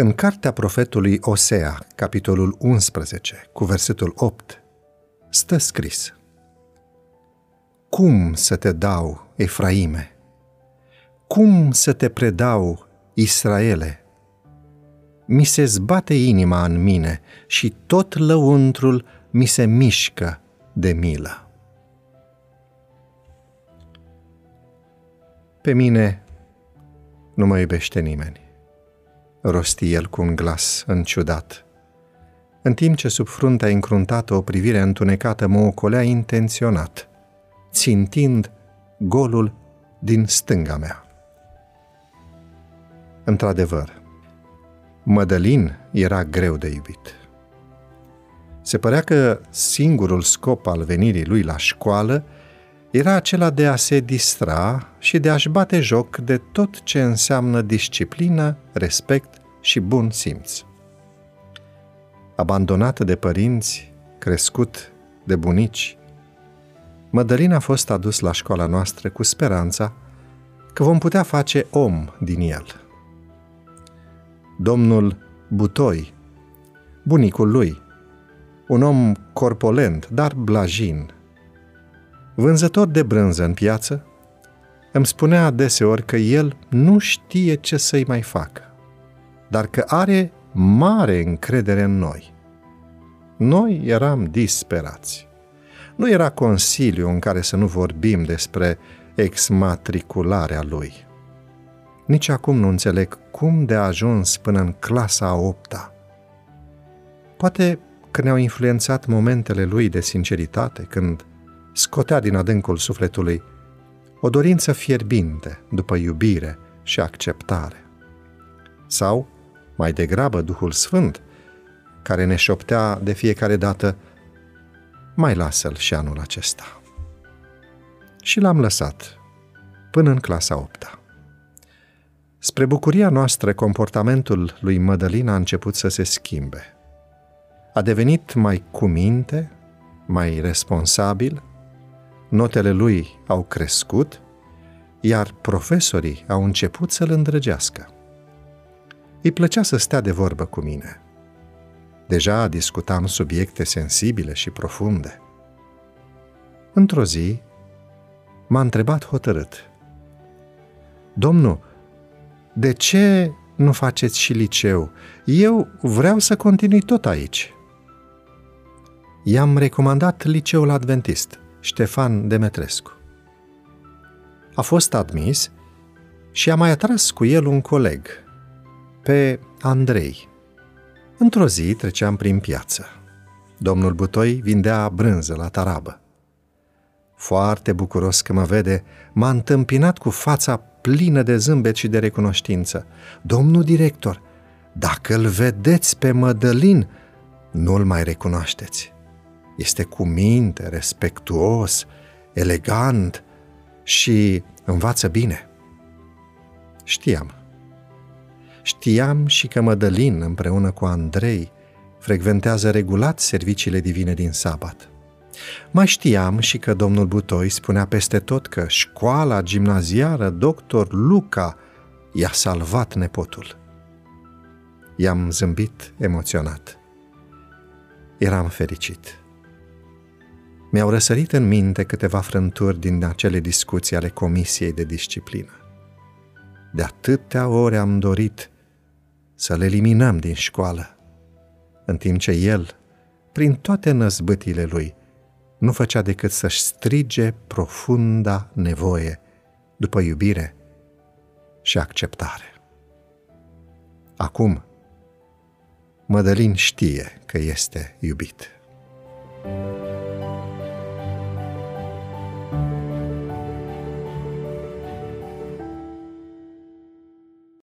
În Cartea Profetului Osea, capitolul 11, cu versetul 8, stă scris: Cum să te dau, Efraime? Cum să te predau, Israele? Mi se zbate inima în mine și tot lăuntrul mi se mișcă de milă. Pe mine nu mă iubește nimeni, rosti el cu un glas înciudat, în timp ce sub fruntea încruntată o privire întunecată mă ocolea intenționat, țintind golul din stânga mea. Într-adevăr, Mădălin era greu de iubit. Se părea că singurul scop al venirii lui la școală era acela de a se distra și de a-și bate joc de tot ce înseamnă disciplină, respect și bun simț. Abandonat de părinți, crescut de bunici, Mădălin a fost adus la școala noastră cu speranța că vom putea face om din el. Domnul Butoi, bunicul lui, un om corpulent, dar blajin, vânzător de brânză în piață, îmi spunea adeseori că el nu știe ce să-i mai facă, dar că are mare încredere în noi. Noi eram disperați. Nu era consiliu în care să nu vorbim despre exmatricularea lui. Nici acum nu înțeleg cum de a ajuns până în clasa a 8-a. Poate că ne-au influențat momentele lui de sinceritate, când scotea din adâncul sufletului o dorință fierbinte după iubire și acceptare. Sau, mai degrabă, Duhul Sfânt, care ne șoptea de fiecare dată: mai lasă-l și anul acesta. Și l-am lăsat până în clasa 8-a. Spre bucuria noastră, comportamentul lui Mădălin a început să se schimbe. A devenit mai cu minte, mai responsabil, notele lui au crescut, iar profesorii au început să-l îndrăgească. Îi plăcea să stea de vorbă cu mine. Deja discutam subiecte sensibile și profunde. Într-o zi, m-a întrebat hotărât: Domnul, de ce nu faceți și liceu? Eu vreau să continui tot aici. I-am recomandat liceul adventist Ștefan Demetrescu. A fost admis și a mai atras cu el un coleg, pe Andrei. Într-o zi treceam prin piață. Domnul Butoi vindea brânză la tarabă. Foarte bucuros că mă vede, m-a întâmpinat cu fața plină de zâmbet și de recunoștință. Domnul director, dacă îl vedeți pe Mădălin, nu-l mai recunoașteți. Este cu minte, respectuos, elegant și învață bine. Știam și că Mădălin, împreună cu Andrei, frecventează regulat serviciile divine din sabat. Mai știam și că domnul Butoi spunea peste tot că școala gimnaziară doctor Luca i-a salvat nepotul. I-am zâmbit emoționat. Eram fericit. Mi-au răsărit în minte câteva frânturi din acele discuții ale Comisiei de Disciplină. De atâtea ori am dorit să-l eliminăm din școală, în timp ce el, prin toate năzbâtile lui, nu făcea decât să-și strige profunda nevoie după iubire și acceptare. Acum, Mădălin știe că este iubit.